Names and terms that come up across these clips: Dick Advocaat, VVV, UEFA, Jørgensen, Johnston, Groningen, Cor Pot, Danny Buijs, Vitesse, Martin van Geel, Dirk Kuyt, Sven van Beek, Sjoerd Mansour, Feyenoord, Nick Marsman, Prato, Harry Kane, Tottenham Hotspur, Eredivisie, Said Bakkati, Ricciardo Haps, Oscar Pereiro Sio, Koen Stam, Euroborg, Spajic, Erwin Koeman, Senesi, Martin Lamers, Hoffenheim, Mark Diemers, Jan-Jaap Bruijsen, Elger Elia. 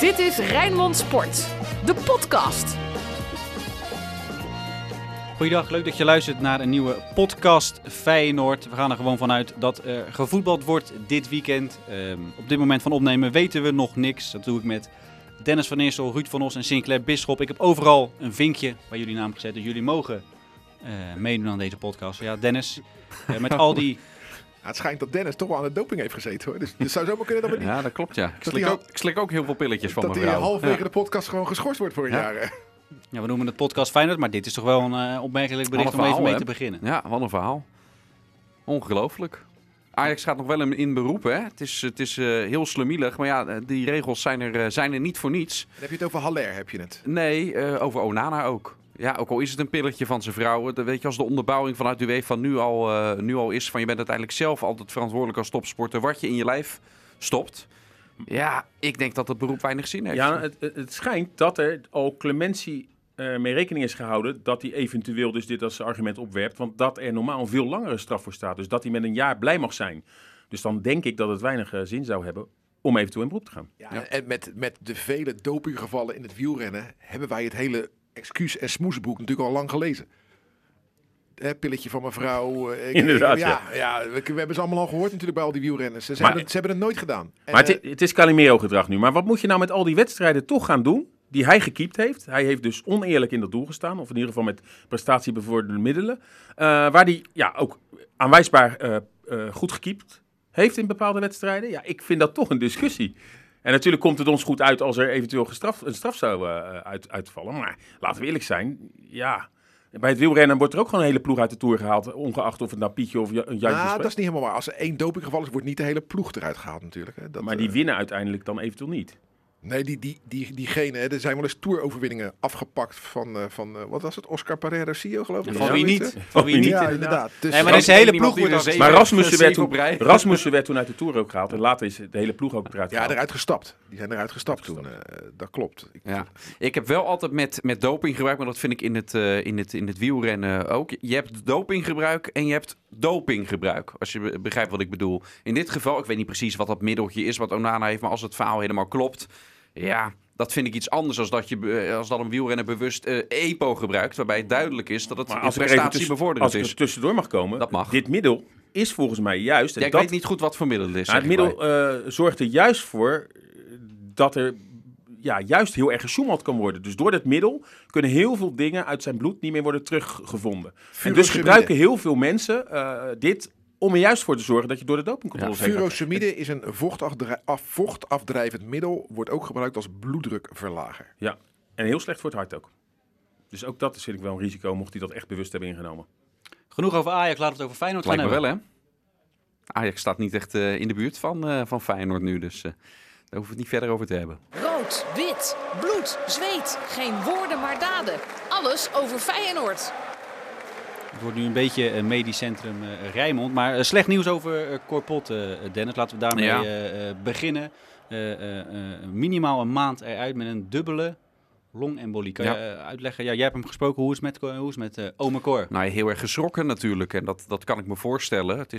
Dit is Rijnmond Sport, de podcast. Goeiedag, leuk dat je luistert naar een nieuwe podcast Feyenoord. We gaan er gewoon vanuit dat er gevoetbald wordt dit weekend. Op dit moment van opnemen weten we nog niks. Dat doe ik met Dennis van Iersel, Ruud van Os en Sinclair Bischop. Ik heb overal een vinkje waar jullie naam gezet. Dus jullie mogen meedoen aan deze podcast. Ja, Dennis, met al die... Ja, het schijnt dat Dennis toch wel aan de doping heeft gezeten, hoor. Dus het zou zomaar kunnen dat we niet... Ja, dat klopt, ja. Ik slik ook heel veel pilletjes van mijn vrouw. Dat hij halverwege de podcast gewoon geschorst wordt voor een jaar. Ja, we noemen het podcast Feyenoord, maar dit is toch wel een opmerkelijk bericht om even mee te beginnen. Ja, wat een verhaal. Ongelooflijk. Ajax gaat nog wel in beroep, hè. Het is heel slemielig, maar ja, die regels zijn er niet voor niets. En heb je het over Haller, heb je het? Nee, over Onana ook. Ja, ook al is het een pilletje van zijn vrouw. Weet je, als de onderbouwing vanuit de UEFA nu al is van je bent uiteindelijk zelf altijd verantwoordelijk als topsporter wat je in je lijf stopt. Ja, ik denk dat het beroep weinig zin heeft. Ja, het schijnt dat er al clementie mee rekening is gehouden dat hij eventueel dus dit als argument opwerpt. Want dat er normaal een veel langere straf voor staat. Dus dat hij met een jaar blij mag zijn. Dus dan denk ik dat het weinig zin zou hebben om eventueel in beroep te gaan. Ja, ja. En met de vele dopinggevallen in het wielrennen hebben wij het hele... excuus- en smoesboek natuurlijk al lang gelezen. Pilletje van mevrouw. Inderdaad, ja. We hebben ze allemaal al gehoord natuurlijk bij al die wielrenners. Ze hebben het nooit gedaan. Maar het is Calimero-gedrag nu. Maar wat moet je nou met al die wedstrijden toch gaan doen die hij gekiept heeft? Hij heeft dus oneerlijk in dat doel gestaan. Of in ieder geval met prestatiebevorderende middelen. Waar hij ook aanwijsbaar goed gekiept heeft in bepaalde wedstrijden. Ja, ik vind dat toch een discussie. En natuurlijk komt het ons goed uit als er eventueel een straf zou uitvallen. Maar laten we eerlijk zijn, ja. Bij het wielrennen wordt er ook gewoon een hele ploeg uit de Tour gehaald. Ongeacht of het nou Pietje of Jantje is. Dat is niet helemaal waar. Als er één dopinggeval is, wordt niet de hele ploeg eruit gehaald natuurlijk. Hè. Maar die winnen uiteindelijk dan eventueel niet. Nee, diegene. Hè, er zijn wel eens toeroverwinningen afgepakt van wat was het? Oscar Pereiro Sio, geloof ik. Ja. Van wie niet? Ja, inderdaad. Dus nee, maar deze hele ploeg wordt als... Maar Rasmussen werd toen uit de Tour ook gehaald. En later is de hele ploeg ook eruit gehaald. Ja, eruit gestapt. Die zijn eruit gestapt toen. Dat klopt. Ja. Ik heb wel altijd met doping gebruikt, maar dat vind ik in het wielrennen ook. Je hebt dopinggebruik en je hebt dopinggebruik. Als je begrijpt wat ik bedoel. In dit geval, ik weet niet precies wat dat middeltje is, wat Onana heeft, maar als het verhaal helemaal klopt... Ja, dat vind ik iets anders als dat een wielrenner bewust EPO gebruikt, waarbij het duidelijk is dat het een prestatiebevorderend is. Als er tussendoor mag komen, dat mag. Dit middel is volgens mij juist... Ja, ik weet niet goed wat voor middel het is. Nou, het middel zorgt er juist voor dat er juist heel erg gesjoemeld kan worden. Dus door dat middel kunnen heel veel dingen uit zijn bloed niet meer worden teruggevonden. En dus gebruiken heel veel mensen dit... om er juist voor te zorgen dat je door de dopingcontrole heen gaat. Furosemide is een vochtafdrijvend middel. Wordt ook gebruikt als bloeddrukverlager. Ja, en heel slecht voor het hart ook. Dus ook dat is, vind ik, wel een risico, mocht hij dat echt bewust hebben ingenomen. Genoeg over Ajax, laten we het over Feyenoord gaan hebben. Lijkt me wel, hè? Ajax staat niet echt in de buurt van Feyenoord nu, dus daar hoeven we het niet verder over te hebben. Rood, wit, bloed, zweet. Geen woorden, maar daden. Alles over Feyenoord. Het wordt nu een beetje een medisch centrum Rijnmond. Maar slecht nieuws over Cor Pot, Dennis. Laten we daarmee beginnen. Minimaal een maand eruit met een dubbele longembolie. Kan je uitleggen? Ja, jij hebt hem gesproken. Hoe is het met ome Cor? Nou, heel erg geschrokken natuurlijk. En dat kan ik me voorstellen. Het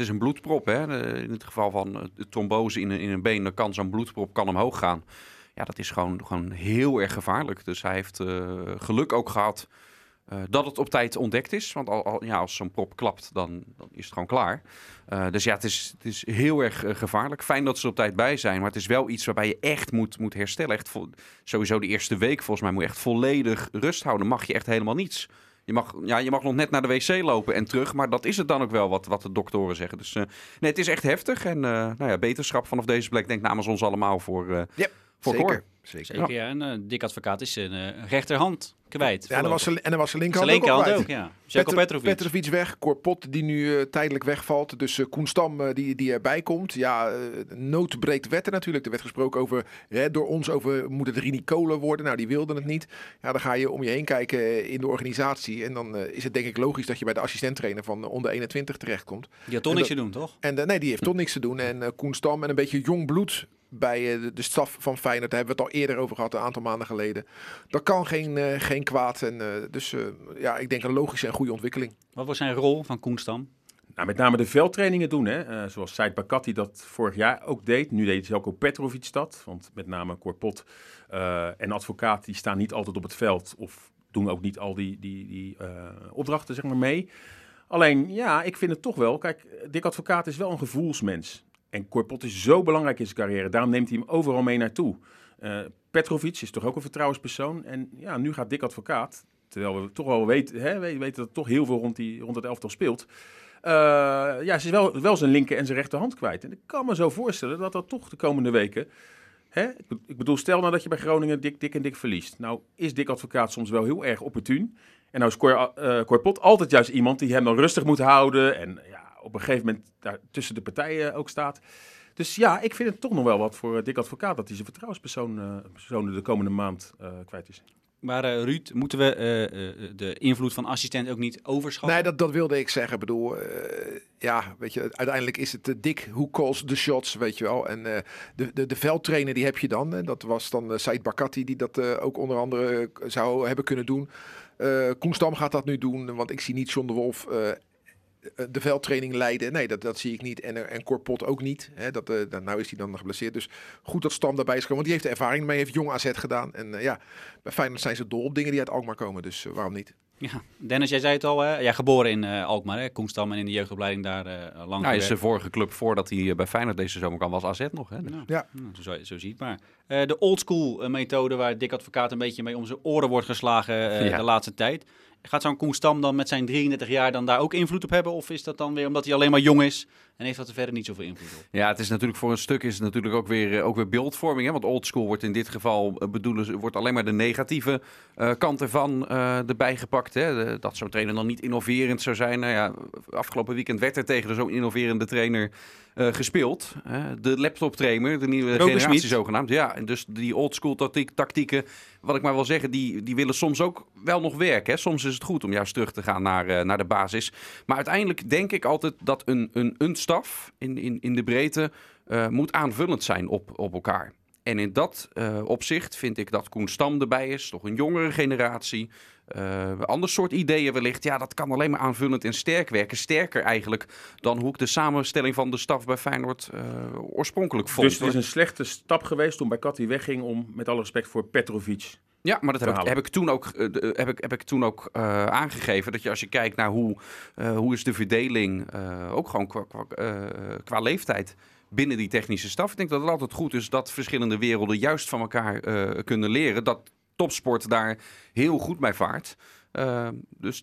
is een bloedprop. Hè? In het geval van trombose in een been, dan kan zo'n bloedprop omhoog gaan. Ja, dat is gewoon heel erg gevaarlijk. Dus hij heeft geluk ook gehad... dat het op tijd ontdekt is. Want als zo'n prop klapt, dan is het gewoon klaar. Dus ja, het is heel erg gevaarlijk. Fijn dat ze er op tijd bij zijn. Maar het is wel iets waarbij je echt moet herstellen. Echt sowieso de eerste week volgens mij moet je echt volledig rust houden. Mag je echt helemaal niets. Je mag nog net naar de wc lopen en terug. Maar dat is het dan ook wel wat de doktoren zeggen. Dus nee, het is echt heftig. En beterschap vanaf deze plek, denk namens ons allemaal voor zeker. Cor. Zeker, ja. En Dick Advocaat is zijn rechterhand kwijt. Ja, en dan was zijn linkerhand ook kwijt. Željko Petrović weg, Cor Pot die nu tijdelijk wegvalt. Dus Koen Stam die erbij komt. Ja, nood breekt wetten natuurlijk. Er werd gesproken over, door ons over, moet het Rinikolen worden? Nou, die wilden het niet. Ja, dan ga je om je heen kijken in de organisatie. En dan is het denk ik logisch dat je bij de assistent-trainer van onder 21 terechtkomt. Die had toch niks te doen, toch? Nee, die heeft toch niks te doen. En Koen Stam en een beetje jong bloed. Bij de staf van Feyenoord, daar hebben we het al eerder over gehad, een aantal maanden geleden. Dat kan geen kwaad. En, dus ik denk een logische en goede ontwikkeling. Wat was zijn rol van Koen Stam? Nou, met name de veldtrainingen doen, hè? Zoals Said Bakkati dat vorig jaar ook deed. Nu deed Željko Petrović dat, want met name Cor Pot en Advocaat die staan niet altijd op het veld of doen ook niet al die opdrachten zeg maar, mee. Alleen, ja, ik vind het toch wel... Kijk, Dick Advocaat is wel een gevoelsmens. En Cor Pot is zo belangrijk in zijn carrière. Daarom neemt hij hem overal mee naartoe. Petrović is toch ook een vertrouwenspersoon. En ja, nu gaat Dick Advocaat... Terwijl we toch wel weten dat er toch heel veel rond het elftal speelt. Ja, ze is wel zijn linker en zijn rechterhand kwijt. En ik kan me zo voorstellen dat dat toch de komende weken... Hè? Ik bedoel, stel nou dat je bij Groningen dik verliest. Nou is Dick Advocaat soms wel heel erg opportun. En nou is Cor Pot altijd juist iemand die hem dan rustig moet houden. En ja, op een gegeven moment daar tussen de partijen ook staat. Dus ja, ik vind het toch nog wel wat voor Dick Advocaat... dat hij zijn vertrouwenspersoon de komende maand kwijt is. Maar Ruud, moeten we de invloed van assistent ook niet overschatten? Nee, dat wilde ik zeggen. Ik bedoel, ja, weet je, uiteindelijk is het Dick who calls the shots, weet je wel. En de veldtrainer die heb je dan. En dat was dan Said Bakkati die dat ook onder andere zou hebben kunnen doen. Koen Stam gaat dat nu doen, want ik zie niet John de Wolf... de veldtraining leiden, nee, dat zie ik niet. En Cor Pot ook niet. Hè? Nou is hij dan geblesseerd. Dus goed dat Stam daarbij is gekomen. Want die heeft de ervaring mee, heeft jong AZ gedaan. En ja, bij Feyenoord zijn ze dol op dingen die uit Alkmaar komen. Dus waarom niet? Ja, Dennis, jij zei het al. Hè? Ja, geboren in Alkmaar, hè? Koen Stam en in de jeugdopleiding daar lang. Nou, hij is zijn vorige club voordat hij bij Feyenoord deze zomer kwam, was AZ nog. Hè? Dus. Ja. Zo ziet maar. De oldschool methode waar Dick Advocaat een beetje mee om zijn oren wordt geslagen de laatste tijd. Gaat zo'n Koen Stam dan met zijn 33 jaar dan daar ook invloed op hebben? Of is dat dan weer omdat hij alleen maar jong is en heeft dat er verder niet zoveel invloed op? Ja, het is natuurlijk voor een stuk is het natuurlijk ook weer beeldvorming. Hè? Want oldschool wordt in dit geval wordt alleen maar de negatieve kant ervan erbij gepakt. Hè? Dat zo'n trainer dan niet innoverend zou zijn. Nou ja, afgelopen weekend werd er tegen zo'n innoverende trainer gespeeld. De laptop-trainer, de nieuwe generatie zogenaamd. Ja, en dus die oldschool tactieken, wat ik maar wil zeggen, die willen soms ook wel nog werken. Hè? Soms is het goed om juist terug te gaan naar de basis. Maar uiteindelijk denk ik altijd dat een staf in de breedte moet aanvullend zijn op elkaar. En in dat opzicht vind ik dat Koen Stam erbij is. Toch een jongere generatie. Ander soort ideeën wellicht. Ja, dat kan alleen maar aanvullend en sterk werken. Sterker eigenlijk dan hoe ik de samenstelling van de staf bij Feyenoord oorspronkelijk vond. Dus het is een slechte stap geweest toen Bakkati wegging om, met alle respect voor Petrović... Ja, maar dat heb ik toen ook aangegeven. Dat je als je kijkt naar hoe is de verdeling ook gewoon qua leeftijd binnen die technische staf. Ik denk dat het altijd goed is dat verschillende werelden juist van elkaar kunnen leren. Dat topsport daar heel goed bij vaart. Dus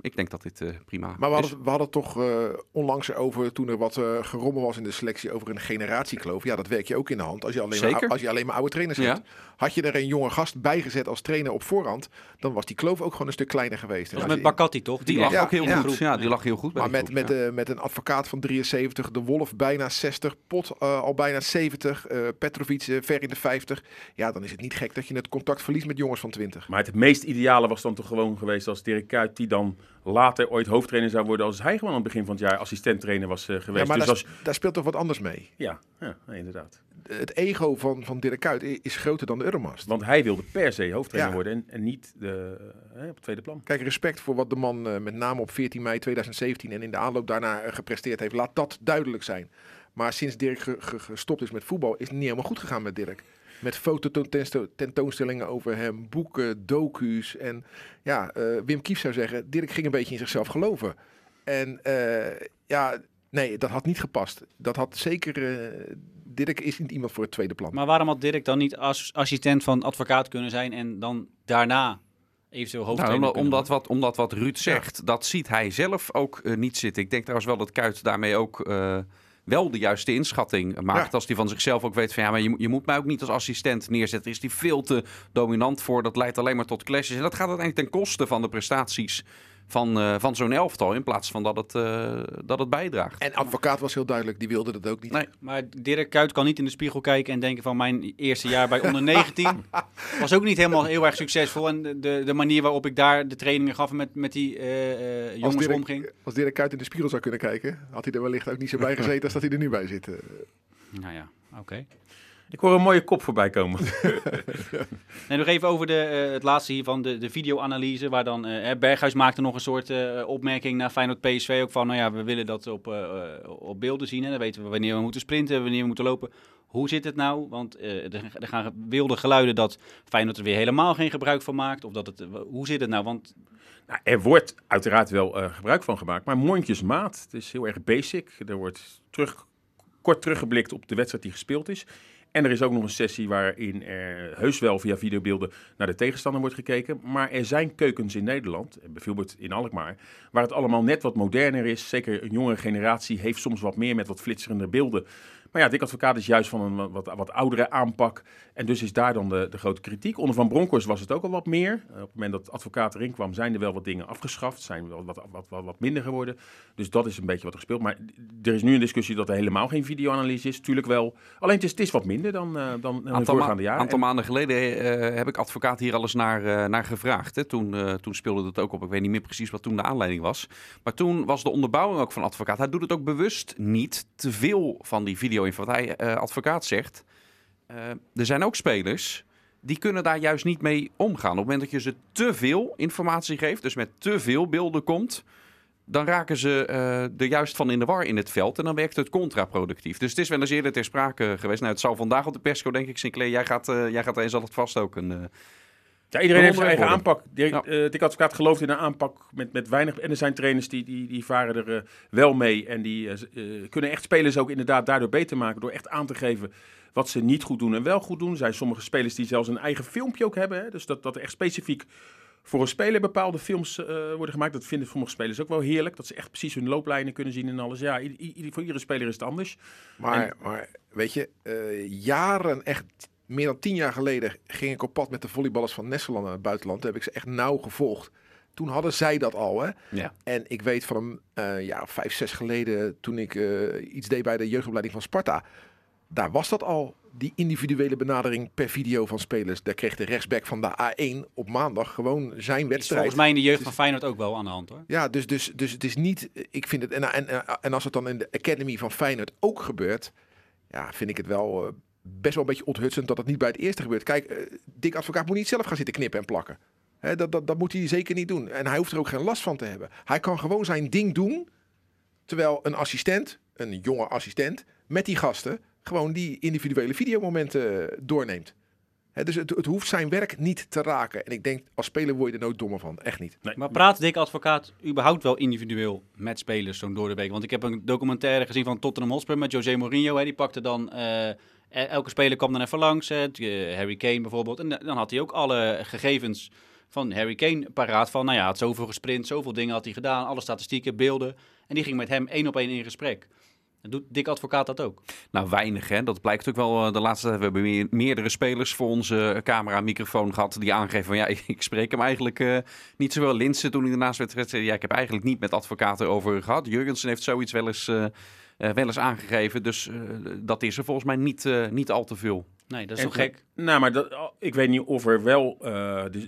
ik denk dat dit prima is. Maar we hadden toch onlangs over, toen er wat gerommel was in de selectie, over een generatiekloof. Ja, dat werk je ook in de hand. Als je alleen maar oude trainers hebt. Had je er een jonge gast bijgezet als trainer op voorhand, dan was die kloof ook gewoon een stuk kleiner geweest. Dat was met Bakkati toch? Die lag ook heel goed. Ja, die lag heel goed. Maar met een Advocaat van 73, de Wolf bijna 60, Pot al bijna 70, Petrović ver in de 50. Ja, dan is het niet gek dat je het contact verliest met jongens van 20. Maar het meest ideale was dan toch gewoon geweest als Dirk Kuyt, die dan later ooit hoofdtrainer zou worden, als hij gewoon aan het begin van het jaar assistenttrainer was geweest. Ja, maar dus daar speelt toch wat anders mee? Ja, inderdaad. Het ego van Dirk Kuyt is groter dan de Euromast. Want hij wilde per se hoofdtrainer worden en niet op het tweede plan. Kijk, respect voor wat de man met name op 14 mei 2017 en in de aanloop daarna gepresteerd heeft. Laat dat duidelijk zijn. Maar sinds Dirk gestopt is met voetbal, is het niet helemaal goed gegaan met Dirk. Met fototentoonstellingen over hem, boeken, docu's. En ja, Wim Kieft zou zeggen, Dirk ging een beetje in zichzelf geloven. En nee, dat had niet gepast. Dat had zeker... Dirk is niet iemand voor het tweede plan. Maar waarom had Dirk dan niet assistent van Advocaat kunnen zijn en dan daarna... Omdat wat Ruud zegt, dat ziet hij zelf ook niet zitten. Ik denk trouwens wel dat Kuyt daarmee ook... wel de juiste inschatting maakt. Ja. Als hij van zichzelf ook weet van ja, maar je moet mij ook niet als assistent neerzetten. Is die veel te dominant voor. Dat leidt alleen maar tot clashes. En dat gaat uiteindelijk ten koste van de prestaties van zo'n elftal. In plaats van dat het bijdraagt. En Advocaat was heel duidelijk. Die wilde dat ook niet. Nee, maar Dirk Kuyt kan niet in de spiegel kijken en denken van mijn eerste jaar bij onder 19. Was ook niet helemaal heel erg succesvol. En de manier waarop ik daar de trainingen gaf en met die jongens omging. Als Dirk Kuyt in de spiegel zou kunnen kijken, had hij er wellicht ook niet zo bij gezeten als dat hij er nu bij zit. Nou ja, oké. Ik hoor een mooie kop voorbij komen. Nee, nog even over het laatste hiervan, de videoanalyse, waar dan Berghuis maakte nog een soort opmerking naar Feyenoord PSV. Ook van, nou ja, we willen dat op beelden zien. En dan weten we wanneer we moeten sprinten, wanneer we moeten lopen. Hoe zit het nou? Want er gaan wilde geluiden dat Feyenoord er weer helemaal geen gebruik van maakt. Of dat hoe zit het nou? Want... Nou, er wordt uiteraard wel gebruik van gemaakt, maar mondjesmaat. Het is heel erg basic. Er wordt kort teruggeblikt op de wedstrijd die gespeeld is. En er is ook nog een sessie waarin er heus wel via videobeelden naar de tegenstander wordt gekeken. Maar er zijn keukens in Nederland, bijvoorbeeld in Alkmaar, waar het allemaal net wat moderner is. Zeker een jongere generatie heeft soms wat meer met wat flitserende beelden. Maar ja, Dick Advocaat is juist van een wat oudere aanpak. En dus is daar dan de grote kritiek. Onder Van Bronckhorst was het ook al wat meer. Op het moment dat Advocaat erin kwam, zijn er wel wat dingen afgeschaft. Zijn wel wat minder geworden. Dus dat is een beetje wat er gespeeld. Maar er is nu een discussie dat er helemaal geen videoanalyse is. Tuurlijk wel. Alleen het is wat minder dan de voorgaande jaren. Een aantal maanden geleden heb ik Advocaat hier alles naar gevraagd. Hè. Toen speelde het ook op. Ik weet niet meer precies wat toen de aanleiding was. Maar toen was de onderbouwing ook van Advocaat. Hij doet het ook bewust niet te veel van die video. In wat hij Advocaat zegt, er zijn ook spelers die kunnen daar juist niet mee omgaan. Op het moment dat je ze te veel informatie geeft, dus met te veel beelden komt, dan raken ze er juist van in de war in het veld en dan werkt het contraproductief. Dus het is wel eens eerder ter sprake geweest. Nou, het zou vandaag op de persco, denk ik, Sinclair, jij gaat eens altijd vast ook een... Ja, iedereen heeft zijn eigen aanpak. Dick Advocaat gelooft in een aanpak met weinig... En er zijn trainers die varen er wel mee. En die kunnen echt spelers ook inderdaad daardoor beter maken. Door echt aan te geven wat ze niet goed doen en wel goed doen. Er zijn sommige spelers die zelfs een eigen filmpje ook hebben. Hè? Dus dat er echt specifiek voor een speler bepaalde films worden gemaakt. Dat vinden sommige spelers ook wel heerlijk. Dat ze echt precies hun looplijnen kunnen zien en alles. Ja, voor iedere speler is het anders. Maar weet je, jaren echt... Meer dan 10 jaar geleden ging ik op pad met de volleyballers van Nesseland naar het buitenland. Daar heb ik ze echt nauw gevolgd. Toen hadden zij dat al. Hè? Ja. En ik weet van een jaar of 5, 6 geleden, toen ik iets deed bij de jeugdopleiding van Sparta. Daar was dat al, die individuele benadering per video van spelers. Daar kreeg de rechtsback van de A1 op maandag gewoon zijn wedstrijd. Volgens mij in de jeugd van Feyenoord ook wel aan de hand, hoor. Ja, dus het is niet... Ik vind het, en als het dan in de academy van Feyenoord ook gebeurt, ja, vind ik het wel... best wel een beetje onthutsend dat het niet bij het eerste gebeurt. Kijk, Dick Advocaat moet niet zelf gaan zitten knippen en plakken. Hè, dat moet hij zeker niet doen. En hij hoeft er ook geen last van te hebben. Hij kan gewoon zijn ding doen, terwijl een jonge assistent, met die gasten gewoon die individuele videomomenten doorneemt. Hè, dus het hoeft zijn werk niet te raken. En ik denk, als speler word je er nooit dommer van. Echt niet. Nee. Maar praat Dick Advocaat überhaupt wel individueel met spelers zo'n door de week? Want ik heb een documentaire gezien van Tottenham Hotspur met José Mourinho. Hè, die pakte dan... elke speler kwam dan even langs, Harry Kane bijvoorbeeld. En dan had hij ook alle gegevens van Harry Kane paraat. Van, nou ja, had zoveel gesprint, zoveel dingen had hij gedaan. Alle statistieken, beelden. En die ging met hem 1 op 1 in gesprek. Doet Dick Advocaat dat ook? Nou, weinig, hè. Dat blijkt ook wel de laatste tijd. We hebben meerdere spelers voor onze camera en microfoon gehad die aangeven van... ja, ik spreek hem eigenlijk niet zowel. Linsen, toen hij daarnaast werd, zei... ja, ik heb eigenlijk niet met Advocaat erover gehad. Jørgensen heeft zoiets wel eens aangegeven. Dus dat is er volgens mij niet al te veel. Nee, dat is toch gek? Nou, maar ik weet niet of er wel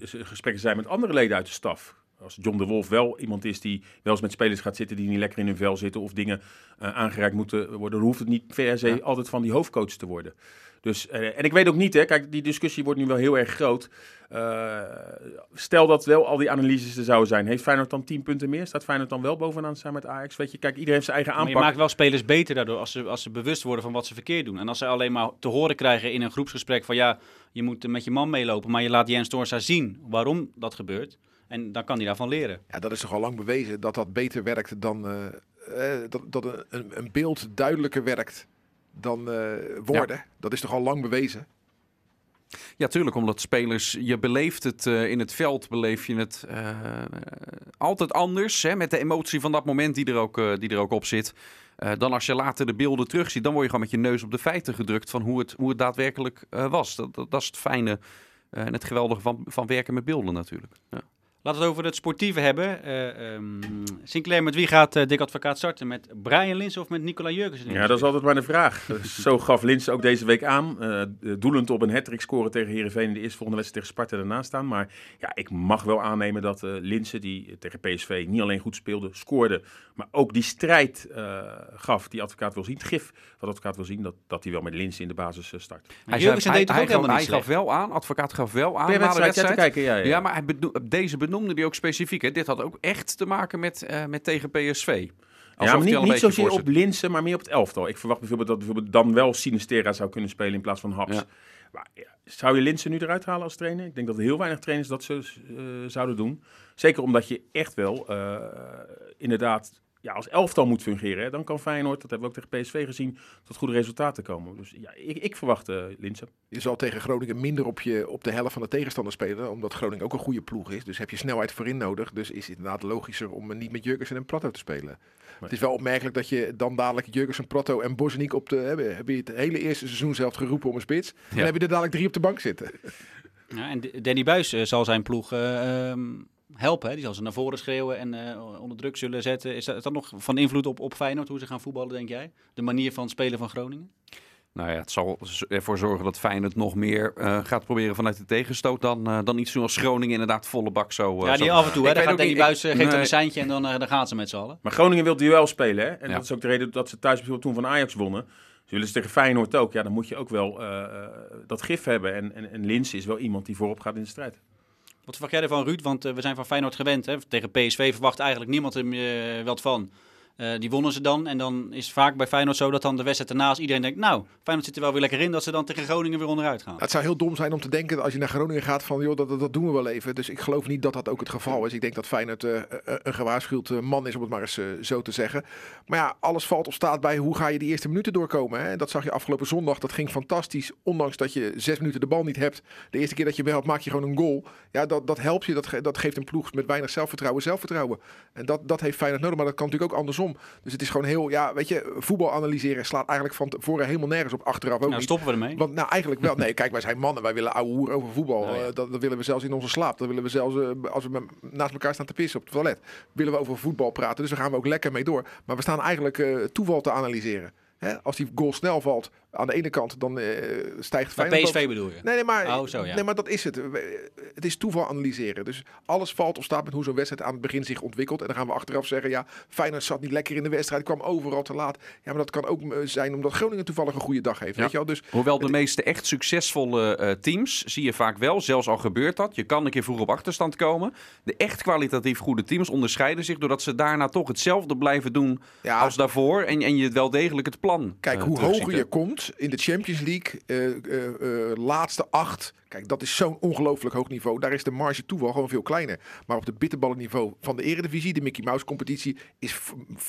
gesprekken zijn met andere leden uit de staf. Als John de Wolf wel iemand is die wel eens met spelers gaat zitten die niet lekker in hun vel zitten of dingen aangereikt moeten worden, dan hoeft het niet per se altijd van die hoofdcoach te worden. Dus, en ik weet ook niet, hè, kijk, die discussie wordt nu wel heel erg groot. Stel dat wel al die analyses er zouden zijn. Heeft Feyenoord dan 10 punten meer? Staat Feyenoord dan wel bovenaan samen met Ajax? Weet je, kijk, iedereen heeft zijn eigen aanpak. Maar je maakt wel spelers beter daardoor als ze bewust worden van wat ze verkeerd doen. En als ze alleen maar te horen krijgen in een groepsgesprek van ja, je moet met je man meelopen, maar je laat Jens Toornstra zien waarom dat gebeurt. En dan kan hij daarvan leren. Ja, dat is toch al lang bewezen dat beter werkt dan... dat een beeld duidelijker werkt dan woorden. Ja. Dat is toch al lang bewezen? Ja, tuurlijk. Omdat spelers... Je beleeft het in het veld. Beleef je het altijd anders. Hè, met de emotie van dat moment die er ook op zit. Dan als je later de beelden terugziet. Dan word je gewoon met je neus op de feiten gedrukt. Van hoe het daadwerkelijk was. Dat is het fijne en het geweldige van werken met beelden natuurlijk. Ja. Laten we het over het sportieve hebben. Sinclair, met wie gaat Dick Advocaat starten? Met Brian Linssen of met Nicola Jørgensen? Ja, dat is altijd maar de vraag. Zo gaf Linssen ook deze week aan. Doelend op een hat-trick scoren tegen Heerenveen in de eerstvolgende wedstrijd tegen Sparta daarna staan. Maar ja, ik mag wel aannemen dat Linssen, die tegen PSV niet alleen goed speelde, scoorde, maar ook die strijd gaf die Advocaat wil zien. Het gif wat Advocaat wil zien, dat hij wel met Linssen in de basis start. Advocaat gaf wel aan. Ja, maar deze benoemde die ook specifiek. Hè? Dit had ook echt te maken met tegen PSV. Alsof ja, maar niet zozeer op Linssen, maar meer op het elftal. Ik verwacht bijvoorbeeld dan wel Sinistera zou kunnen spelen in plaats van Haps. Ja. Maar, ja, zou je Linssen nu eruit halen als trainer? Ik denk dat er heel weinig trainers dat ze zouden doen. Zeker omdat je echt wel inderdaad ja, als elftal moet fungeren. Hè? Dan kan Feyenoord, dat hebben we ook tegen PSV gezien, tot goede resultaten komen. Dus ja, ik verwacht Linssen. Je zal tegen Groningen minder op de helft van de tegenstander spelen, omdat Groningen ook een goede ploeg is. Dus heb je snelheid voorin nodig. Dus is het inderdaad logischer om niet met Jørgensen en Prato te spelen. Nee. Het is wel opmerkelijk dat je dan dadelijk Jørgensen, Prato en Bosniek op de... Heb je het hele eerste seizoen zelf geroepen om een spits. Ja. En heb je er dadelijk 3 op de bank zitten. Ja, en Danny Buijs zal zijn ploeg... helpen, hè? Die zal ze naar voren schreeuwen en onder druk zullen zetten. Is dat nog van invloed op Feyenoord, hoe ze gaan voetballen, denk jij? De manier van spelen van Groningen? Nou ja, het zal ervoor zorgen dat Feyenoord nog meer gaat proberen vanuit de tegenstoot dan iets zoals Groningen inderdaad volle bak zo... Ja, die af en toe, hè? Dan gaat Danny Buijs, geeft hem een seintje en dan gaan ze met z'n allen. Maar Groningen wil duel spelen, hè? En ja, dat is ook de reden dat ze thuis bijvoorbeeld toen van Ajax wonnen. Zullen ze tegen Feyenoord ook? Ja, dan moet je ook wel dat gif hebben. En Linssen is wel iemand die voorop gaat in de strijd. Wat verwacht jij ervan, Ruud? Want we zijn van Feyenoord gewend. Hè? Tegen PSV verwacht eigenlijk niemand hem wat van. Die wonnen ze dan. En dan is vaak bij Feyenoord zo dat dan de wedstrijd ernaast iedereen denkt... nou, Feyenoord zit er wel weer lekker in, dat ze dan tegen Groningen weer onderuit gaan. Het zou heel dom zijn om te denken als je naar Groningen gaat van... joh, dat doen we wel even. Dus ik geloof niet dat dat ook het geval is. Ik denk dat Feyenoord een gewaarschuwd man is, om het maar eens zo te zeggen. Maar ja, alles valt of staat bij hoe ga je de eerste minuten doorkomen. Hè? En dat zag je afgelopen zondag. Dat ging fantastisch. Ondanks dat je 6 minuten de bal niet hebt. De eerste keer dat je hem hebt, maak je gewoon een goal. Ja, dat helpt je. Dat geeft een ploeg met weinig zelfvertrouwen. En dat heeft Feyenoord nodig. Maar dat kan natuurlijk ook andersom. Dus het is gewoon heel, ja, weet je, voetbal analyseren slaat eigenlijk van tevoren helemaal nergens op, achteraf ook niet. Stoppen we ermee. Want nou, eigenlijk wel. Nee, kijk, wij zijn mannen. Wij willen ouwe hoer over voetbal. Nou, ja. Dat willen we zelfs in onze slaap. Dat willen we zelfs als we naast elkaar staan te pissen op het toilet. Willen we over voetbal praten. Dus daar gaan we ook lekker mee door. Maar we staan eigenlijk toeval te analyseren. Hè? Als die goal snel valt, aan de ene kant, dan stijgt Feyenoord. Maar PSV bedoel je? Nee, maar dat is het. Het is toeval analyseren. Dus alles valt of staat met hoe zo'n wedstrijd aan het begin zich ontwikkelt. En dan gaan we achteraf zeggen, ja, Feyenoord zat niet lekker in de wedstrijd, kwam overal te laat. Ja, maar dat kan ook zijn omdat Groningen toevallig een goede dag heeft. Ja. Weet je wel? Dus, hoewel de meeste echt succesvolle teams, zie je vaak wel, zelfs al gebeurt dat, je kan een keer vroeg op achterstand komen. De echt kwalitatief goede teams onderscheiden zich doordat ze daarna toch hetzelfde blijven doen als daarvoor. En je wel degelijk het plan. Kijk, hoe hoger je komt in de Champions League, laatste 8. Kijk, dat is zo'n ongelooflijk hoog niveau. Daar is de marge toeval gewoon veel kleiner. Maar op de bitterballenniveau van de Eredivisie, de Mickey Mouse competitie, is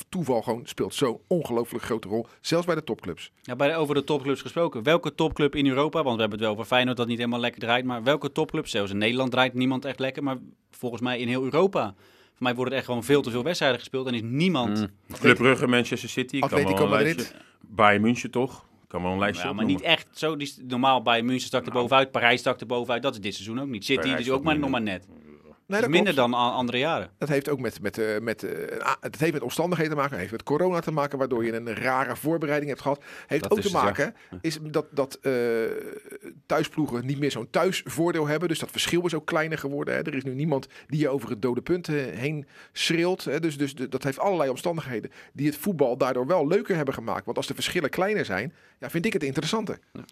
toeval gewoon, speelt zo'n ongelooflijk grote rol. Zelfs bij de topclubs. Ja, over de topclubs gesproken. Welke topclub in Europa, want we hebben het wel over Feyenoord dat niet helemaal lekker draait, maar welke topclub, zelfs in Nederland draait niemand echt lekker, maar volgens mij in heel Europa. Voor mij wordt het echt gewoon veel te veel wedstrijden gespeeld en is niemand... Club Brugge, Manchester City, Atletico Madrid, Bayern München toch? Kan wel een lijstje opnoemen. Maar niet echt zo. Normaal bij München stak er bovenuit. Parijs stak er bovenuit. Dat is dit seizoen ook niet. City Parijs dus ook maar nog maar net. Nee, dat minder dan andere jaren. Dat heeft ook met omstandigheden te maken. Heeft met corona te maken, waardoor je een rare voorbereiding hebt gehad. Heeft dat ook te maken is dat thuisploegen niet meer zo'n thuisvoordeel hebben. Dus dat verschil is ook kleiner geworden. Hè. Er is nu niemand die je over het dode punt heen schreeuwt. Hè. Dus dat heeft allerlei omstandigheden die het voetbal daardoor wel leuker hebben gemaakt. Want als de verschillen kleiner zijn, ja, vind ik het interessanter. Ja.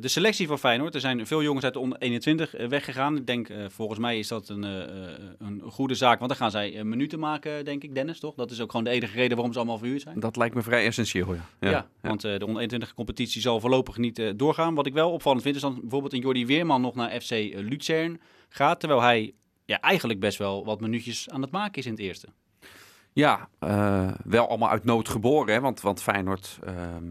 De selectie van Feyenoord. Er zijn veel jongens uit de onder 21 weggegaan. Ik denk, volgens mij is dat een goede zaak. Want dan gaan zij minuten maken, denk ik, Dennis, toch? Dat is ook gewoon de enige reden waarom ze allemaal verhuurd zijn. Dat lijkt me vrij essentieel, ja. Want de onder 21 competitie zal voorlopig niet doorgaan. Wat ik wel opvallend vind, is dan bijvoorbeeld een Jordy Wehrmann nog naar FC Luzern gaat. Terwijl hij eigenlijk best wel wat minuutjes aan het maken is in het eerste. Ja, wel allemaal uit nood geboren. Hè? Want Feyenoord,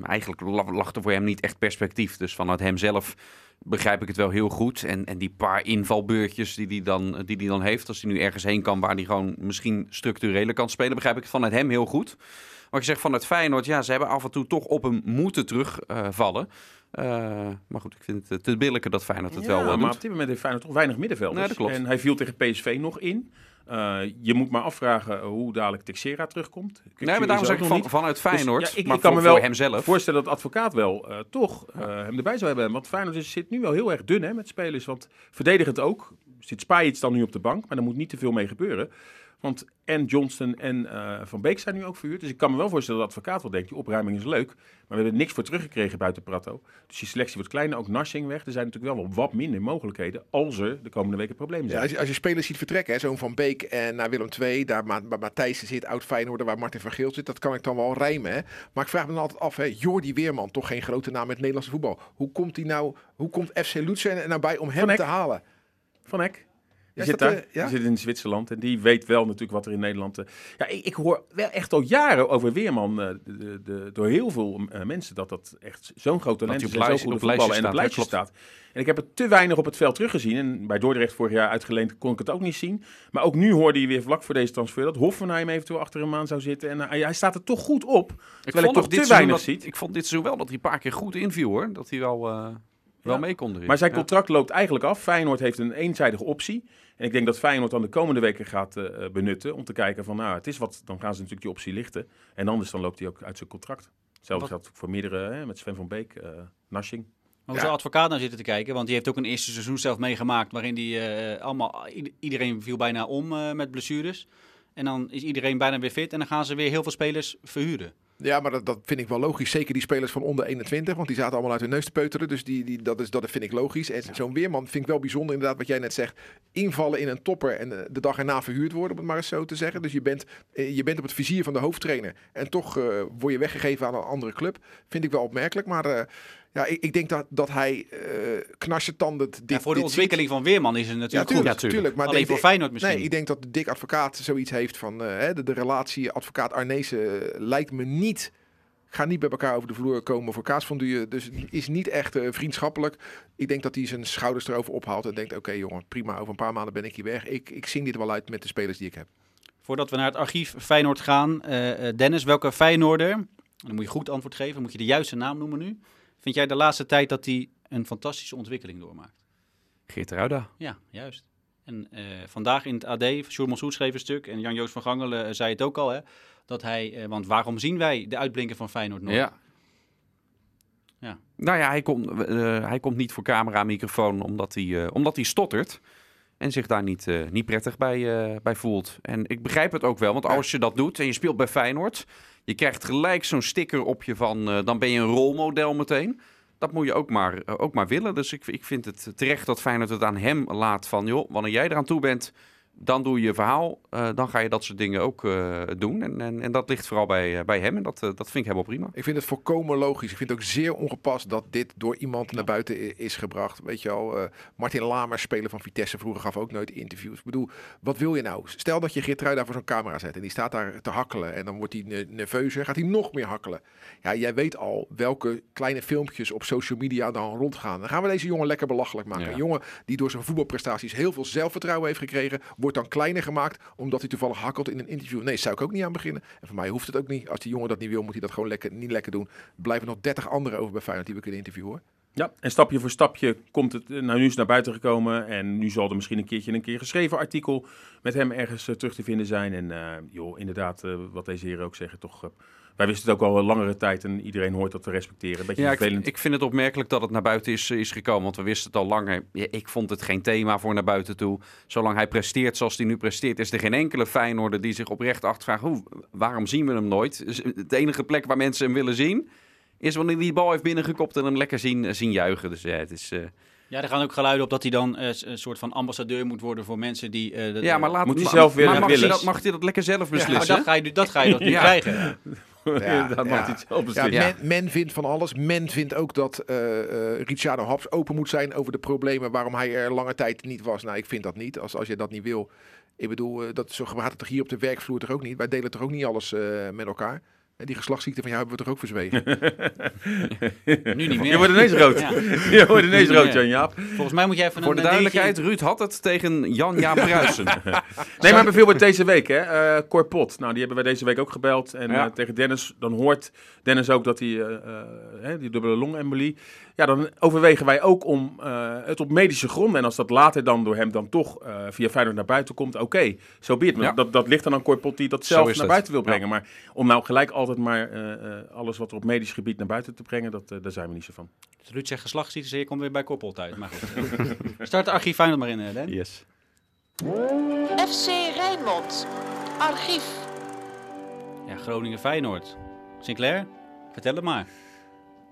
eigenlijk lag er voor hem niet echt perspectief. Dus vanuit hemzelf begrijp ik het wel heel goed. En die paar invalbeurtjes die hij dan heeft, als hij nu ergens heen kan waar hij gewoon misschien structureler kan spelen, begrijp ik het vanuit hem heel goed. Maar ik zeg vanuit Feyenoord, ja, ze hebben af en toe toch op hem moeten terugvallen. Maar goed, ik vind het te billijker dat Feyenoord het wel doet. Maar op dit moment heeft Feyenoord toch weinig middenvelders. Ja, dat klopt. En hij viel tegen PSV nog in. Je moet maar afvragen hoe dadelijk Teixeira terugkomt. Nee, maar daarom zeg ik vanuit Feyenoord. Dus, ja, maar kan me wel voor hemzelf voorstellen dat Advocaat wel hem erbij zou hebben. Want Feyenoord zit nu wel heel erg dun met spelers. Want verdedigend ook. Zit Spajic dan nu op de bank, maar daar moet niet te veel mee gebeuren. Want en Johnston en Van Beek zijn nu ook verhuurd. Dus ik kan me wel voorstellen dat Advocaat wel denkt, die opruiming is leuk. Maar we hebben er niks voor teruggekregen buiten Prato. Dus die selectie wordt kleiner, ook Narsing weg. Er zijn natuurlijk wel wat minder mogelijkheden als er de komende weken problemen zijn. Ja, als je spelers ziet vertrekken, hè, zo'n Van Beek en naar Willem II, daar waar Matthijssen zit, oud Feyenoord, waar Martin van Geel zit, dat kan ik dan wel rijmen. Hè. Maar ik vraag me dan altijd af, hè, Jordy Wehrmann, toch geen grote naam met Nederlandse voetbal. Hoe komt FC Luzern er nou bij om hem te halen? Van Hek. Die zit in Zwitserland en die weet wel natuurlijk wat er in Nederland... Ik hoor wel echt al jaren over Wehrmann door heel veel mensen dat echt zo'n groot talent is. En zo'n goede voetballer en op lijstje staat. En ik heb het te weinig op het veld teruggezien. En bij Dordrecht vorig jaar uitgeleend kon ik het ook niet zien. Maar ook nu hoorde je weer vlak voor deze transfer dat Hoffenheim eventueel achter hem aan zou zitten. En hij staat er toch goed op, terwijl ik toch te weinig ziet. Ik vond dit seizoen wel dat hij een paar keer goed inviel, hoor. Dat hij wel... wel mee kon erin. Maar zijn contract loopt eigenlijk af. Feyenoord heeft een eenzijdige optie. En ik denk dat Feyenoord dan de komende weken gaat benutten om te kijken van, nou, het is wat, dan gaan ze natuurlijk die optie lichten. En anders dan loopt hij ook uit zijn contract. Hetzelfde geldt voor meerdere, met Sven van Beek, Narsing. Maar hoe zou Advocaat naar zitten te kijken? Want die heeft ook een eerste seizoen zelf meegemaakt waarin die iedereen viel bijna om met blessures. En dan is iedereen bijna weer fit en dan gaan ze weer heel veel spelers verhuren. Ja, maar dat vind ik wel logisch. Zeker die spelers van onder 21, want die zaten allemaal uit hun neus te peuteren. Dus dat vind ik logisch. En zo'n Wehrmann vind ik wel bijzonder, inderdaad, wat jij net zegt. Invallen in een topper en de dag erna verhuurd worden, om het maar eens zo te zeggen. Dus je bent op het vizier van de hoofdtrainer. En toch word je weggegeven aan een andere club. Vind ik wel opmerkelijk, maar... ik denk dat hij knarsetandend dit... Ja, voor de ontwikkeling van Wehrmann is het natuurlijk goed. Natuurlijk. Maar alleen voor Feyenoord misschien. Nee, ik denk dat Dick Advocaat zoiets heeft van... de relatie Advocaat-Arnezen lijkt me niet... Ga niet bij elkaar over de vloer komen voor kaasfondue. Dus is niet echt vriendschappelijk. Ik denk dat hij zijn schouders erover ophaalt en denkt... Oké, jongen, prima, over een paar maanden ben ik hier weg. Ik zing dit wel uit met de spelers die ik heb. Voordat we naar het archief Feyenoord gaan... Dennis, welke Feyenoorder... Dan moet je goed antwoord geven. Moet je de juiste naam noemen nu... Vind jij de laatste tijd dat hij een fantastische ontwikkeling doormaakt? Geert Ruida. Ja, juist. En vandaag in het AD, Sjoerd Mansour schreef een stuk... en Jan-Joost van Gangelen zei het ook al, hè, dat hij... want waarom zien wij de uitblinken van Feyenoord nog? Ja. Nou ja, hij komt niet voor camera, microfoon... omdat hij stottert en zich daar niet prettig bij voelt. En ik begrijp het ook wel, want als je dat doet... en je speelt bij Feyenoord... Je krijgt gelijk zo'n sticker op je van... dan ben je een rolmodel meteen. Dat moet je ook maar willen. Dus ik vind het terecht dat Feyenoord het aan hem laat van... joh, wanneer jij eraan toe bent, dan doe je je verhaal. Dan ga je dat soort dingen ook doen. En dat ligt vooral bij hem. En dat vind ik helemaal prima. Ik vind het volkomen logisch. Ik vind het ook zeer ongepast dat dit door iemand naar buiten is gebracht. Weet je al, Martin Lamers, speler van Vitesse, vroeger gaf ook nooit interviews. Ik bedoel, wat wil je nou? Stel dat je Geertrui daar voor zo'n camera zet en die staat daar te hakkelen. En dan wordt hij nerveuzer, gaat hij nog meer hakkelen. Ja, jij weet al welke kleine filmpjes op social media dan rondgaan. Dan gaan we deze jongen lekker belachelijk maken. Ja. Een jongen die door zijn voetbalprestaties heel veel zelfvertrouwen heeft gekregen... wordt dan kleiner gemaakt omdat hij toevallig hakkelt in een interview. Nee, zou ik ook niet aan beginnen. En voor mij hoeft het ook niet. Als die jongen dat niet wil, moet hij dat gewoon niet lekker doen. Er blijven nog 30 anderen over bij Feyenoord die we kunnen interviewen, hoor. Ja, en stapje voor stapje komt het... Nou, nu is het naar buiten gekomen en nu zal er misschien een keer geschreven artikel met hem ergens terug te vinden zijn. En inderdaad, wat deze heren ook zeggen, toch... Wij wisten het ook al een langere tijd en iedereen hoort dat te respecteren. Beetje vervelend. Ik vind het opmerkelijk dat het naar buiten is gekomen, want we wisten het al langer. Ja, ik vond het geen thema voor naar buiten toe. Zolang hij presteert zoals hij nu presteert, is er geen enkele Feyenoorder die zich oprecht achtervraagt... Waarom zien we hem nooit? De enige plek waar mensen hem willen zien, is wanneer hij die bal heeft binnengekopt en hem lekker zien juichen. Dus ja, het is... Ja, er gaan ook geluiden op dat hij dan een soort van ambassadeur moet worden voor mensen die... maar laat moet hij zelf weer willen. Mag hij dat lekker zelf beslissen? Ja, dat ga je dat nu krijgen. Ja. Ja, dat mag hij zelf beslissen. Ja, men vindt van alles. Men vindt ook dat Ricciardo Haps open moet zijn over de problemen waarom hij er lange tijd niet was. Nou, ik vind dat niet. Als je dat niet wil. Ik bedoel, zo gaat het toch hier op de werkvloer toch ook niet? Wij delen toch ook niet alles met elkaar? Die geslachtsziekte van jou hebben we toch ook verzwegen? Nu niet meer. Je wordt ineens rood. Ja. Je wordt ineens rood, Jan-Jaap. Volgens mij moet jij even... Voor de duidelijkheid, Ruud had het tegen Jan-Jaap Bruijsen. Nee, maar bijvoorbeeld deze week, hè. Cor Pot. Nou, die hebben wij deze week ook gebeld. En ja, tegen Dennis, dan hoort Dennis ook dat hij die dubbele longembolie... Ja, dan overwegen wij ook om het op medische gronden... en als dat later dan door hem dan toch via Feyenoord naar buiten komt... oké, zo be it. Maar dat ligt dan aan Cor Pot die dat zelf naar buiten wil brengen. Ja. Maar om nou gelijk altijd maar alles wat er op medisch gebied naar buiten te brengen... daar zijn we niet zo van. Ruud zegt geslachtsziekte, je komt weer bij Cor Pot uit. Maar goed. Start de archief Feyenoord maar in, Den. Yes. FC Rijnmond, archief. Ja, Groningen Feyenoord. Sinclair, vertel het maar.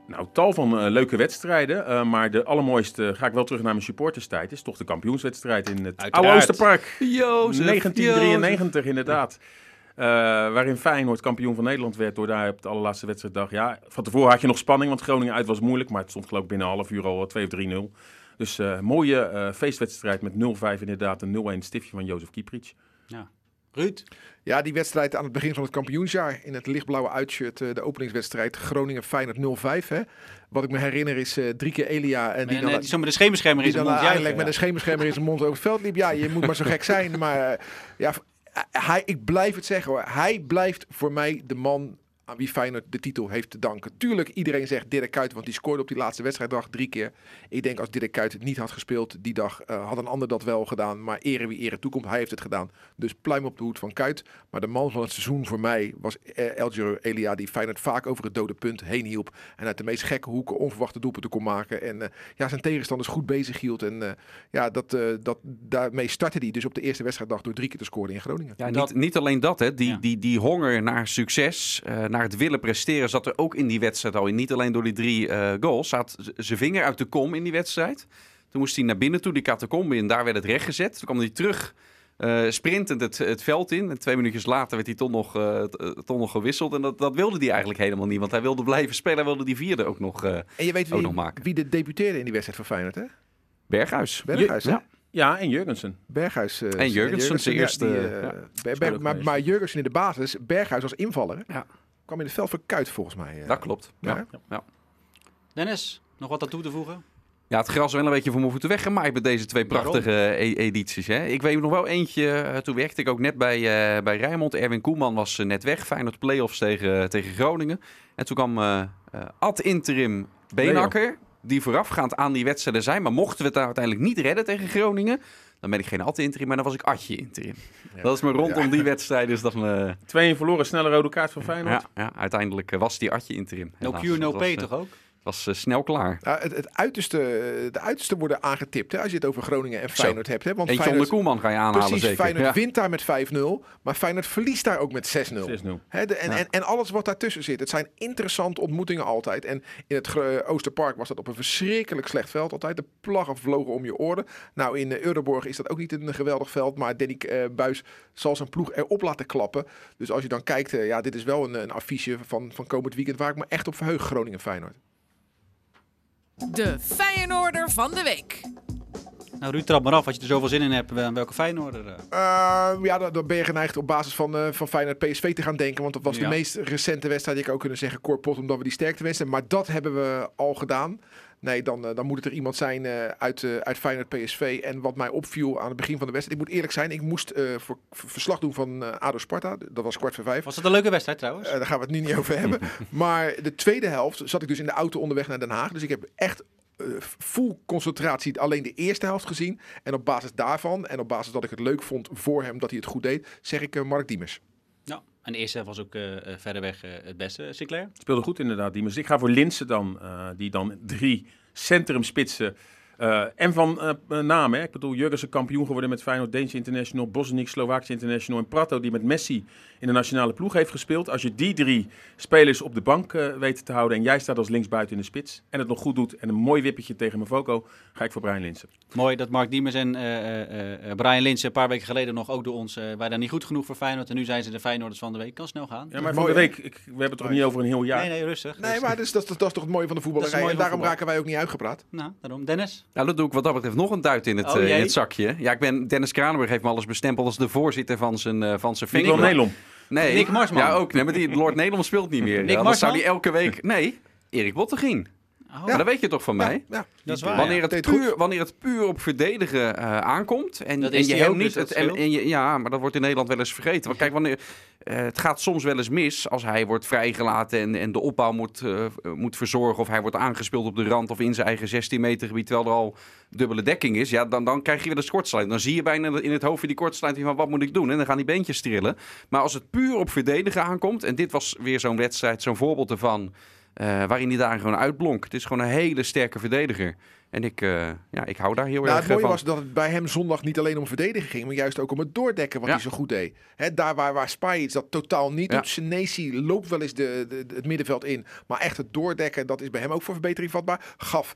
Nou, tal van leuke wedstrijden, maar de allermooiste, ga ik wel terug naar mijn supporterstijd, is toch de kampioenswedstrijd in het Oude Oosterpark. 1993 inderdaad. Waarin Feyenoord kampioen van Nederland werd door daar op de allerlaatste wedstrijddag. Ja, van tevoren had je nog spanning, want Groningen uit was moeilijk, maar het stond geloof ik binnen een half uur al 2 of 3-0. Dus mooie feestwedstrijd met 0-5 inderdaad, een 0-1 stiftje van Jozef Kieprits. Ja. Ruud? Ja, die wedstrijd aan het begin van het kampioensjaar in het lichtblauwe uitshirt, de openingswedstrijd Groningen-Feyenoord 0-5. Hè? Wat ik me herinner is 3 keer Elia. En die dan met een schemerschermer in zijn mond. Eigenlijk met een schemerschermer in zijn mond over het veld liep. Ja, je moet maar zo gek zijn. Maar ik blijf het zeggen hoor. Hij blijft voor mij de man aan wie Feyenoord de titel heeft te danken. Tuurlijk, iedereen zegt Dirk Kuyt, want die scoorde op die laatste wedstrijddag 3 keer. Ik denk als Dirk Kuyt het niet had gespeeld die dag, had een ander dat wel gedaan. Maar ere wie ere toekomt, hij heeft het gedaan. Dus pluim op de hoed van Kuyt. Maar de man van het seizoen voor mij was Elger Elia, die Feyenoord vaak over het dode punt heen hielp. En uit de meest gekke hoeken onverwachte doelpunten kon maken. En zijn tegenstanders goed bezig hield. En daarmee startte hij dus op de eerste wedstrijddag door 3 keer te scoren in Groningen. Ja, niet alleen dat, hè. Die honger naar succes, naar het willen presteren zat er ook in die wedstrijd al in. Niet alleen door die 3 goals. Zat zijn vinger uit de kom in die wedstrijd. Toen moest hij naar binnen toe, die catacombe in. Daar werd het rechtgezet. Toen kwam hij terug sprintend het veld in. En 2 minuutjes later werd hij toch nog gewisseld. En dat wilde hij eigenlijk helemaal niet. Want hij wilde blijven spelen. Hij wilde die 4e ook nog maken. En je weet wie de debuteerde in die wedstrijd van Feyenoord, hè? Berghuis, ja. Ja, en Jørgensen. Berghuis, zijn eerste. Maar Jørgensen in de basis. Berghuis als invaller, hè? Ja. Kwam in het veld voor Kuyt volgens mij. Dat klopt. Ja. Dennis, nog wat aan toe te voegen? Ja, het gras wel een beetje voor mijn voeten weggemaakt met deze 2 prachtige edities. Hè. Ik weet nog wel eentje, toen werkte ik ook net bij Rijnmond. Erwin Koeman was net weg. Feyenoord playoffs tegen Groningen. En toen kwam ad interim Beenakker, die voorafgaand aan die wedstrijden zijn. Maar mochten we het uiteindelijk niet redden tegen Groningen... Dan ben ik geen ad-interim, maar dan was ik adje interim. Ja. Dat is me rondom die wedstrijden. Dus 2-1 verloren, snelle rode kaart van Feyenoord. Ja, uiteindelijk was die adje interim. No cure, no pay toch ook? Het was snel klaar. De uiterste worden aangetipt. Hè, als je het over Groningen en Feyenoord hebt. Hè, want Feyenoord, John de Koelman ga je aanhalen precies, zeker. Feyenoord wint daar met 5-0. Maar Feyenoord verliest daar ook met 6-0. Hè, en alles wat daartussen zit. Het zijn interessante ontmoetingen altijd. En in het Oosterpark was dat op een verschrikkelijk slecht veld altijd. De plaggen vlogen om je oren. Nou, in Euroborg is dat ook niet een geweldig veld. Maar Danny Buis zal zijn ploeg erop laten klappen. Dus als je dan kijkt. Dit is wel een affiche van komend weekend. Waar ik me echt op verheug, Groningen-Feyenoord. De Feyenoorder van de week. Nou, Ruud, trap maar af. Als je er zoveel zin in hebt, welke Feyenoorder? Dan ben je geneigd op basis van Feyenoord PSV te gaan denken. Want dat was de meest recente wedstrijd. Ik ook kunnen zeggen, Cor Pot, omdat we die sterkte wensen. Maar dat hebben we al gedaan. Nee, dan moet het er iemand zijn uit Feyenoord PSV. En wat mij opviel aan het begin van de wedstrijd... Ik moet eerlijk zijn, ik moest verslag doen van ADO Sparta. Dat was 4:45. Was dat een leuke wedstrijd trouwens? Daar gaan we het nu niet over hebben. Maar de tweede helft zat ik dus in de auto onderweg naar Den Haag. Dus ik heb echt... full concentratie alleen de eerste helft gezien. En op basis daarvan, en op basis dat ik het leuk vond voor hem dat hij het goed deed, zeg ik Mark Diemers. Ja, en de eerste helft was ook verreweg het beste, Sinclair. Speelde goed inderdaad, Diemers. Ik ga voor Linsen dan, die dan 3 centrumspitsen en van naam. Hè. Ik bedoel, Jørgensen kampioen geworden met Feyenoord, Deense international, Bosnisch, Slovaakse international en Prato, die met Messi in de nationale ploeg heeft gespeeld. Als je die 3 spelers op de bank weet te houden en jij staat als linksbuiten in de spits en het nog goed doet en een mooi wippertje tegen Mavoko, ga ik voor Brian Linsen. Mooi dat Mark Diemers en Brian Linsen een paar weken geleden nog ook door ons waren daar niet goed genoeg voor Feyenoord en nu zijn ze de Feyenoorders van de week. Kan snel gaan. Ja, maar van de week, we hebben het toch niet over een heel jaar. Nee, rustig. Nee, maar dat is toch het mooie van de voetballerij en daarom raken wij ook niet uitgepraat. Nou, daarom. Dennis? Nou, dat doe ik wat dat betreft nog een duit in het zakje. Ja, Dennis Kranenburg heeft me alles bestempeld als de voorzitter van zijn Van Beek. Lord Nelom. Nee. Nick Marsman. Ja, ook. Nee, maar die Lord Nelom speelt niet meer. Nick Marsman? Dan zou die elke week... Nee, Erik Bottegien. Oh. Maar dat weet je toch van mij? Ja, dat is waar. Wanneer het puur op verdedigen aankomt. En dat is en je ook niet. Dus ja, maar dat wordt in Nederland wel eens vergeten. Want kijk, wanneer, het gaat soms wel eens mis als hij wordt vrijgelaten en de opbouw moet verzorgen. Of hij wordt aangespeeld op de rand of in zijn eigen 16 meter gebied. Terwijl er al dubbele dekking is. Ja, dan krijg je weer een kortsluiting. Dan zie je bijna in het hoofd die kortsluiting van wat moet ik doen? En dan gaan die beentjes trillen. Maar als het puur op verdedigen aankomt. En dit was weer zo'n wedstrijd, zo'n voorbeeld ervan. Waarin hij daar gewoon uitblonk. Het is gewoon een hele sterke verdediger. En ik hou daar heel erg van. Het mooie was dat het bij hem zondag niet alleen om verdedigen ging, maar juist ook om het doordekken wat hij zo goed deed. Hè, daar waar Spajic dat totaal niet doet. Senesi loopt wel eens het middenveld in. Maar echt het doordekken, dat is bij hem ook voor verbetering vatbaar. Gaf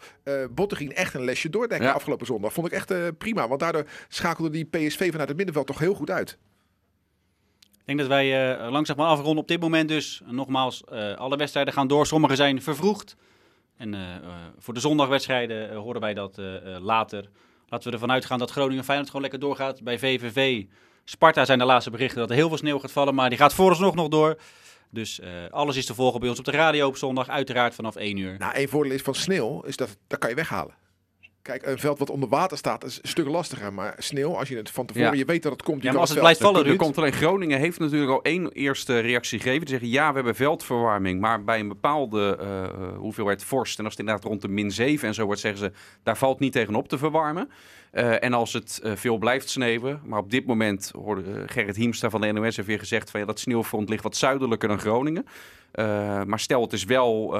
Bottegien echt een lesje doordekken afgelopen zondag. Vond ik echt prima. Want daardoor schakelde die PSV vanuit het middenveld toch heel goed uit. Ik denk dat wij langzaam maar afronden op dit moment dus. Nogmaals, alle wedstrijden gaan door. Sommige zijn vervroegd. En voor de zondagwedstrijden horen wij dat later. Laten we ervan uitgaan dat Groningen Feyenoord gewoon lekker doorgaat. Bij VVV, Sparta zijn de laatste berichten dat er heel veel sneeuw gaat vallen. Maar die gaat vooralsnog nog door. Dus alles is te volgen bij ons op de radio op zondag. Uiteraard vanaf 1 uur. Nou, één voordeel is van sneeuw, is dat kan je weghalen. Kijk, een veld wat onder water staat is een stuk lastiger. Maar sneeuw, als je het van tevoren, je weet dat het komt. Ja, maar als het blijft vallen, Ruud. Komt alleen. Groningen heeft natuurlijk al één eerste reactie gegeven. Te zeggen, ja, we hebben veldverwarming. Maar bij een bepaalde hoeveelheid vorst. En als het inderdaad rond de -7 en zo wordt, zeggen ze, daar valt niet tegenop te verwarmen. En als het veel blijft sneeuwen. Maar op dit moment hoorde Gerrit Hiemstra van de NOS heeft weer gezegd van, ja, dat sneeuwfront ligt wat zuidelijker dan Groningen. Maar stel het is wel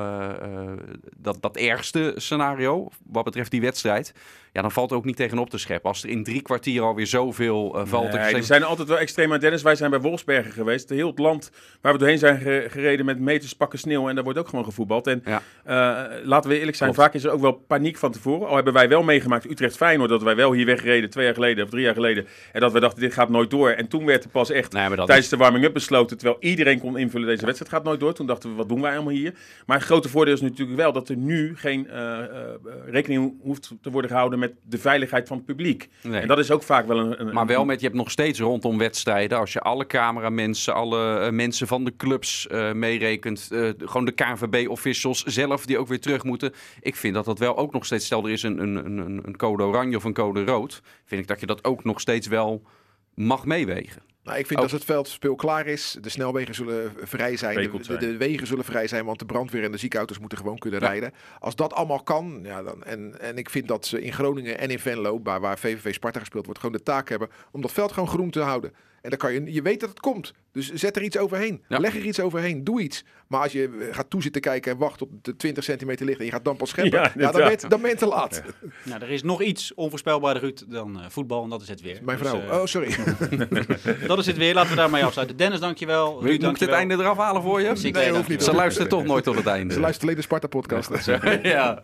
dat ergste scenario wat betreft die wedstrijd. Ja, dan valt ook niet tegenop te scheppen. Als er in 3 kwartier alweer zoveel valt. Nee, er zijn altijd wel extreem aan, Dennis. Wij zijn bij Wolfsbergen geweest. Heel het land waar we doorheen zijn gereden met meters pakken sneeuw. En daar wordt ook gewoon gevoetbald. En laten we eerlijk zijn, vaak is er ook wel paniek van tevoren. Al hebben wij wel meegemaakt Utrecht-Feyenoord. Dat wij wel hier wegreden 2 jaar geleden of 3 jaar geleden. En dat we dachten, dit gaat nooit door. En toen werd er pas echt tijdens de warming-up besloten. Terwijl iedereen kon invullen, deze wedstrijd gaat nooit door. Toen dachten we, wat doen wij allemaal hier? Maar het grote voordeel is natuurlijk wel dat er nu geen rekening hoeft te worden gehouden met de veiligheid van het publiek. Nee. En dat is ook vaak wel een... Maar wel met, je hebt nog steeds rondom wedstrijden, als je alle cameramensen, alle mensen van de clubs meerekent, gewoon de KNVB-officials zelf, die ook weer terug moeten. Ik vind dat wel ook nog steeds, stel er is een code oranje of een code rood, vind ik dat je dat ook nog steeds wel mag meewegen. Nou, ik vind dat als het veldspel klaar is, de snelwegen zullen vrij zijn, de wegen zullen vrij zijn, want de brandweer en de ziekenauto's moeten gewoon kunnen rijden. Als dat allemaal kan, dan, en ik vind dat ze in Groningen en in Venlo, waar VVV Sparta gespeeld wordt, gewoon de taak hebben om dat veld gewoon groen te houden. En dan kan je weet dat het komt. Dus zet er iets overheen. Ja. Leg er iets overheen. Doe iets. Maar als je gaat toezitten kijken en wacht op de 20 centimeter ligt en je gaat dan pas scheppen, dan ben je te laat. Ja. Nou, er is nog iets onvoorspelbaarder, Ruud, dan voetbal. En dat is het weer. Mijn vrouw. Oh, sorry. Dat is het weer. Laten we daarmee afsluiten. Dennis, dankjewel. Ruud, moet ik het einde eraf halen voor je? Nee, hoeft niet. Ze luistert toch nooit tot het einde. Ze luistert alleen de Sparta-podcast. Ja.